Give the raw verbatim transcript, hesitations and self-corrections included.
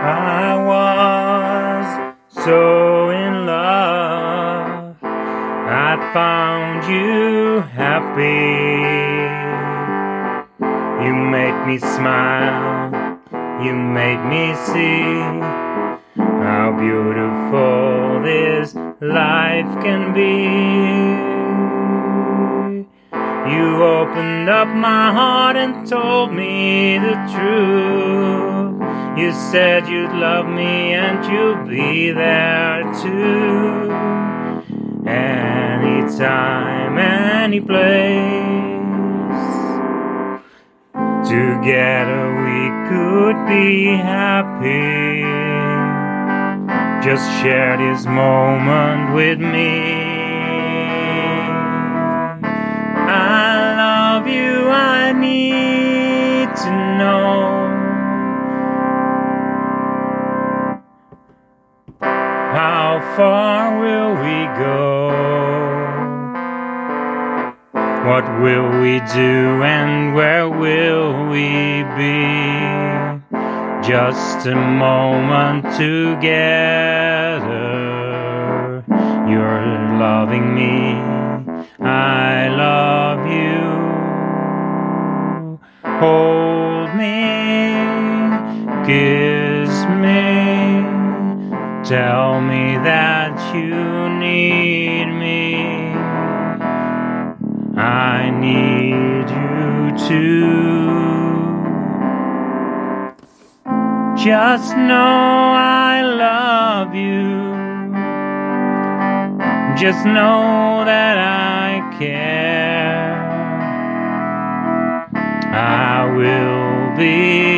I was so in love. I found you happy. You made me smile. You made me see how beautiful this life can be. You opened up my heart and told me the truth. You said you'd love me and you'll be there too. Anytime, any place, together we could be happy. Just share this moment with me. I love you, I need to know. How far will we go? What will we do and where will we be? Just a moment together. You're loving me, I love you. Hold me, kiss me. Tell me that you need me. I need you too. Just know I love you. Just know that I care. I will be